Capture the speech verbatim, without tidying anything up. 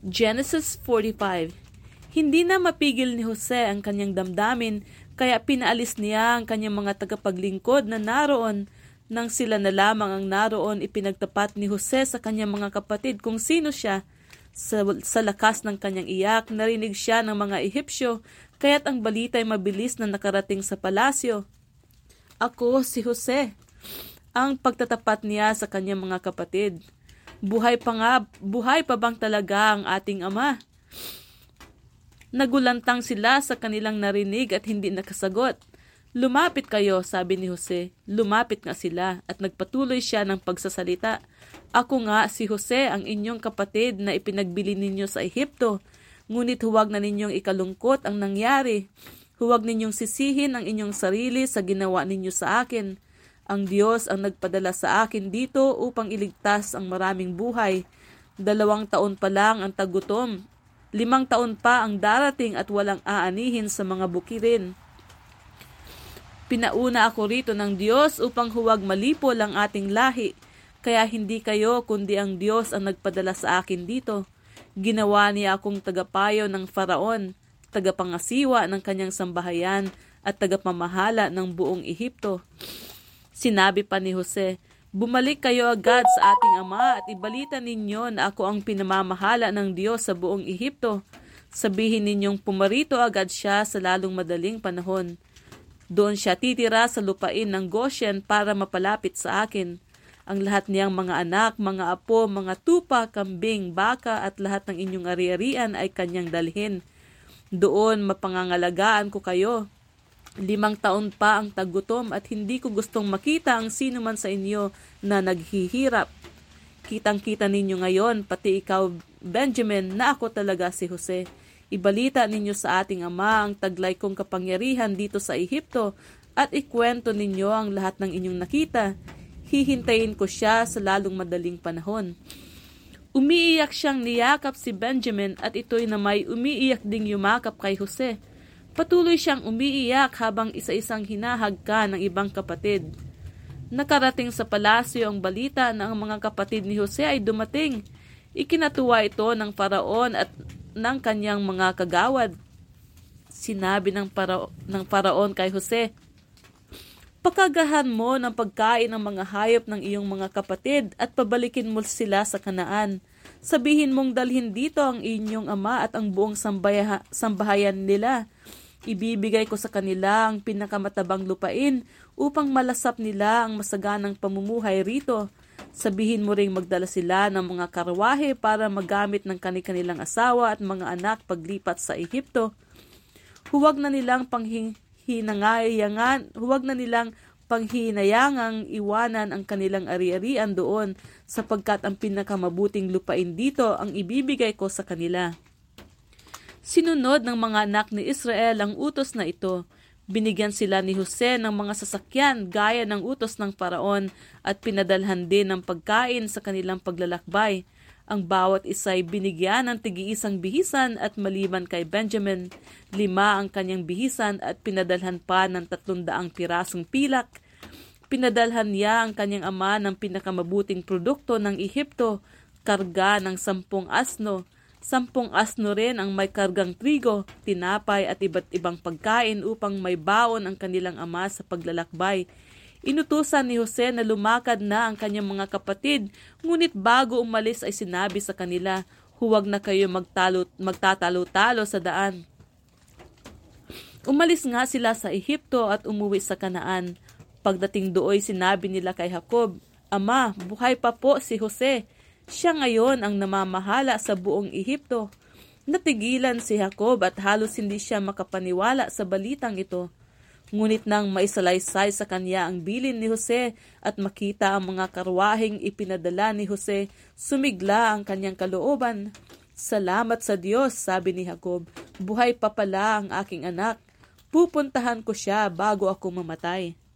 Genesis forty-five. Hindi na mapigil ni Jose ang kanyang damdamin, kaya pinaalis niya ang kanyang mga tagapaglingkod na naroon. Nang sila na lamang ang naroon, ipinagtapat ni Jose sa kanyang mga kapatid kung sino siya. Sa, sa lakas ng kanyang iyak, narinig siya ng mga Ehiptyo, kaya't ang balita ay mabilis na nakarating sa palasyo. Ako si Jose. Ang pagtatapat niya sa kanyang mga kapatid. Buhay pa nga, buhay pa bang talaga ang ating ama? Nagulantang sila sa kanilang narinig at hindi nakasagot. Lumapit kayo, sabi ni Jose. Lumapit nga sila at nagpatuloy siya ng pagsasalita. Ako nga si Jose, ang inyong kapatid na ipinagbili ninyo sa Ehipto. Ngunit huwag na ninyong ikalungkot ang nangyari. Huwag ninyong sisihin ang inyong sarili sa ginawa ninyo sa akin. Ang Diyos ang nagpadala sa akin dito upang iligtas ang maraming buhay. Dalawang taon pa lang ang tagutom. Limang taon pa ang darating at walang aanihin sa mga bukirin. Pinauna ako rito ng Diyos upang huwag malipol ang ating lahi, kaya hindi kayo kundi ang Diyos ang nagpadala sa akin dito. Ginawa niya akong tagapayo ng Faraon, tagapangasiwa ng kanyang sambahayan at tagapamahala ng buong Ehipto. Sinabi pa ni Jose, bumalik kayo agad sa ating ama at ibalita ninyo na ako ang pinamamahala ng Diyos sa buong Ehipto. Sabihin ninyong pumarito agad siya sa lalong madaling panahon. Doon siya titira sa lupain ng Goshen para mapalapit sa akin. Ang lahat niyang mga anak, mga apo, mga tupa, kambing, baka at lahat ng inyong ari-arian ay kanyang dalhin. Doon mapangangalagaan ko kayo. Limang taon pa ang tagutom at hindi ko gustong makita ang sino man sa inyo na naghihirap. Kitang-kita ninyo ngayon, pati ikaw, Benjamin, na ako talaga si Jose. Ibalita ninyo sa ating ama ang taglay kong kapangyarihan dito sa Ehipto at ikwento ninyo ang lahat ng inyong nakita. Hihintayin ko siya sa lalong madaling panahon. Umiiyak siyang niyakap si Benjamin at ito'y na may umiiyak ding yumakap kay Jose. Patuloy siyang umiiyak habang isa-isang hinahagka ng ibang kapatid. Nakarating sa palasyo ang balita na ang mga kapatid ni Jose ay dumating. Ikinatuwa ito ng Faraon at ng kanyang mga kagawad. Sinabi ng, para- ng Faraon kay Jose, pakagahan mo ng pagkain ng mga hayop ng iyong mga kapatid at pabalikin mo sila sa Kanaan. Sabihin mong dalhin dito ang inyong ama at ang buong sambaya- sambahayan nila. Ibibigay ko sa kanila ang pinakamatabang lupain upang malasap nila ang masaganang pamumuhay rito. Sabihin mo ring magdala sila ng mga karwahe para magamit ng kanilang asawa at mga anak paglipat sa Ehipto. Huwag na nilang panghinayangan, huwag na nilang panghinayangang iwanan ang kanilang ari-arian doon, sapagkat ang pinakamabuting lupain dito ang ibibigay ko sa kanila. Sinunod ng mga anak ni Israel ang utos na ito. Binigyan sila ni Jose ng mga sasakyan gaya ng utos ng Faraon at pinadalhan din ng pagkain sa kanilang paglalakbay. Ang bawat isa'y binigyan ng tigi-isang bihisan at maliban kay Benjamin, lima ang kanyang bihisan at pinadalhan pa ng tatlong daang pirasong pilak. Pinadalhan niya ang kanyang ama ng pinakamabuting produkto ng Ehipto, karga ng sampung asno. Sampung asno rin ang may kargang trigo, tinapay at iba't ibang pagkain upang may baon ang kanilang ama sa paglalakbay. Inutusan ni Jose na lumakad na ang kanyang mga kapatid, ngunit bago umalis ay sinabi sa kanila, huwag na kayo magtalo, magtatalo-talo sa daan. Umalis nga sila sa Ehipto at umuwi sa Kanaan. Pagdating dooy sinabi nila kay Jacob, Ama, buhay pa po si Jose. Siya ngayon ang namamahala sa buong Ehipto. Natigilan si Jacob at halos hindi siya makapaniwala sa balitang ito. Ngunit nang maisalaysay sa kanya ang bilin ni Jose at makita ang mga karwaheng ipinadala ni Jose, sumigla ang kanyang kalooban. Salamat sa Diyos, sabi ni Jacob. Buhay pa pala ang aking anak. Pupuntahan ko siya bago ako mamatay.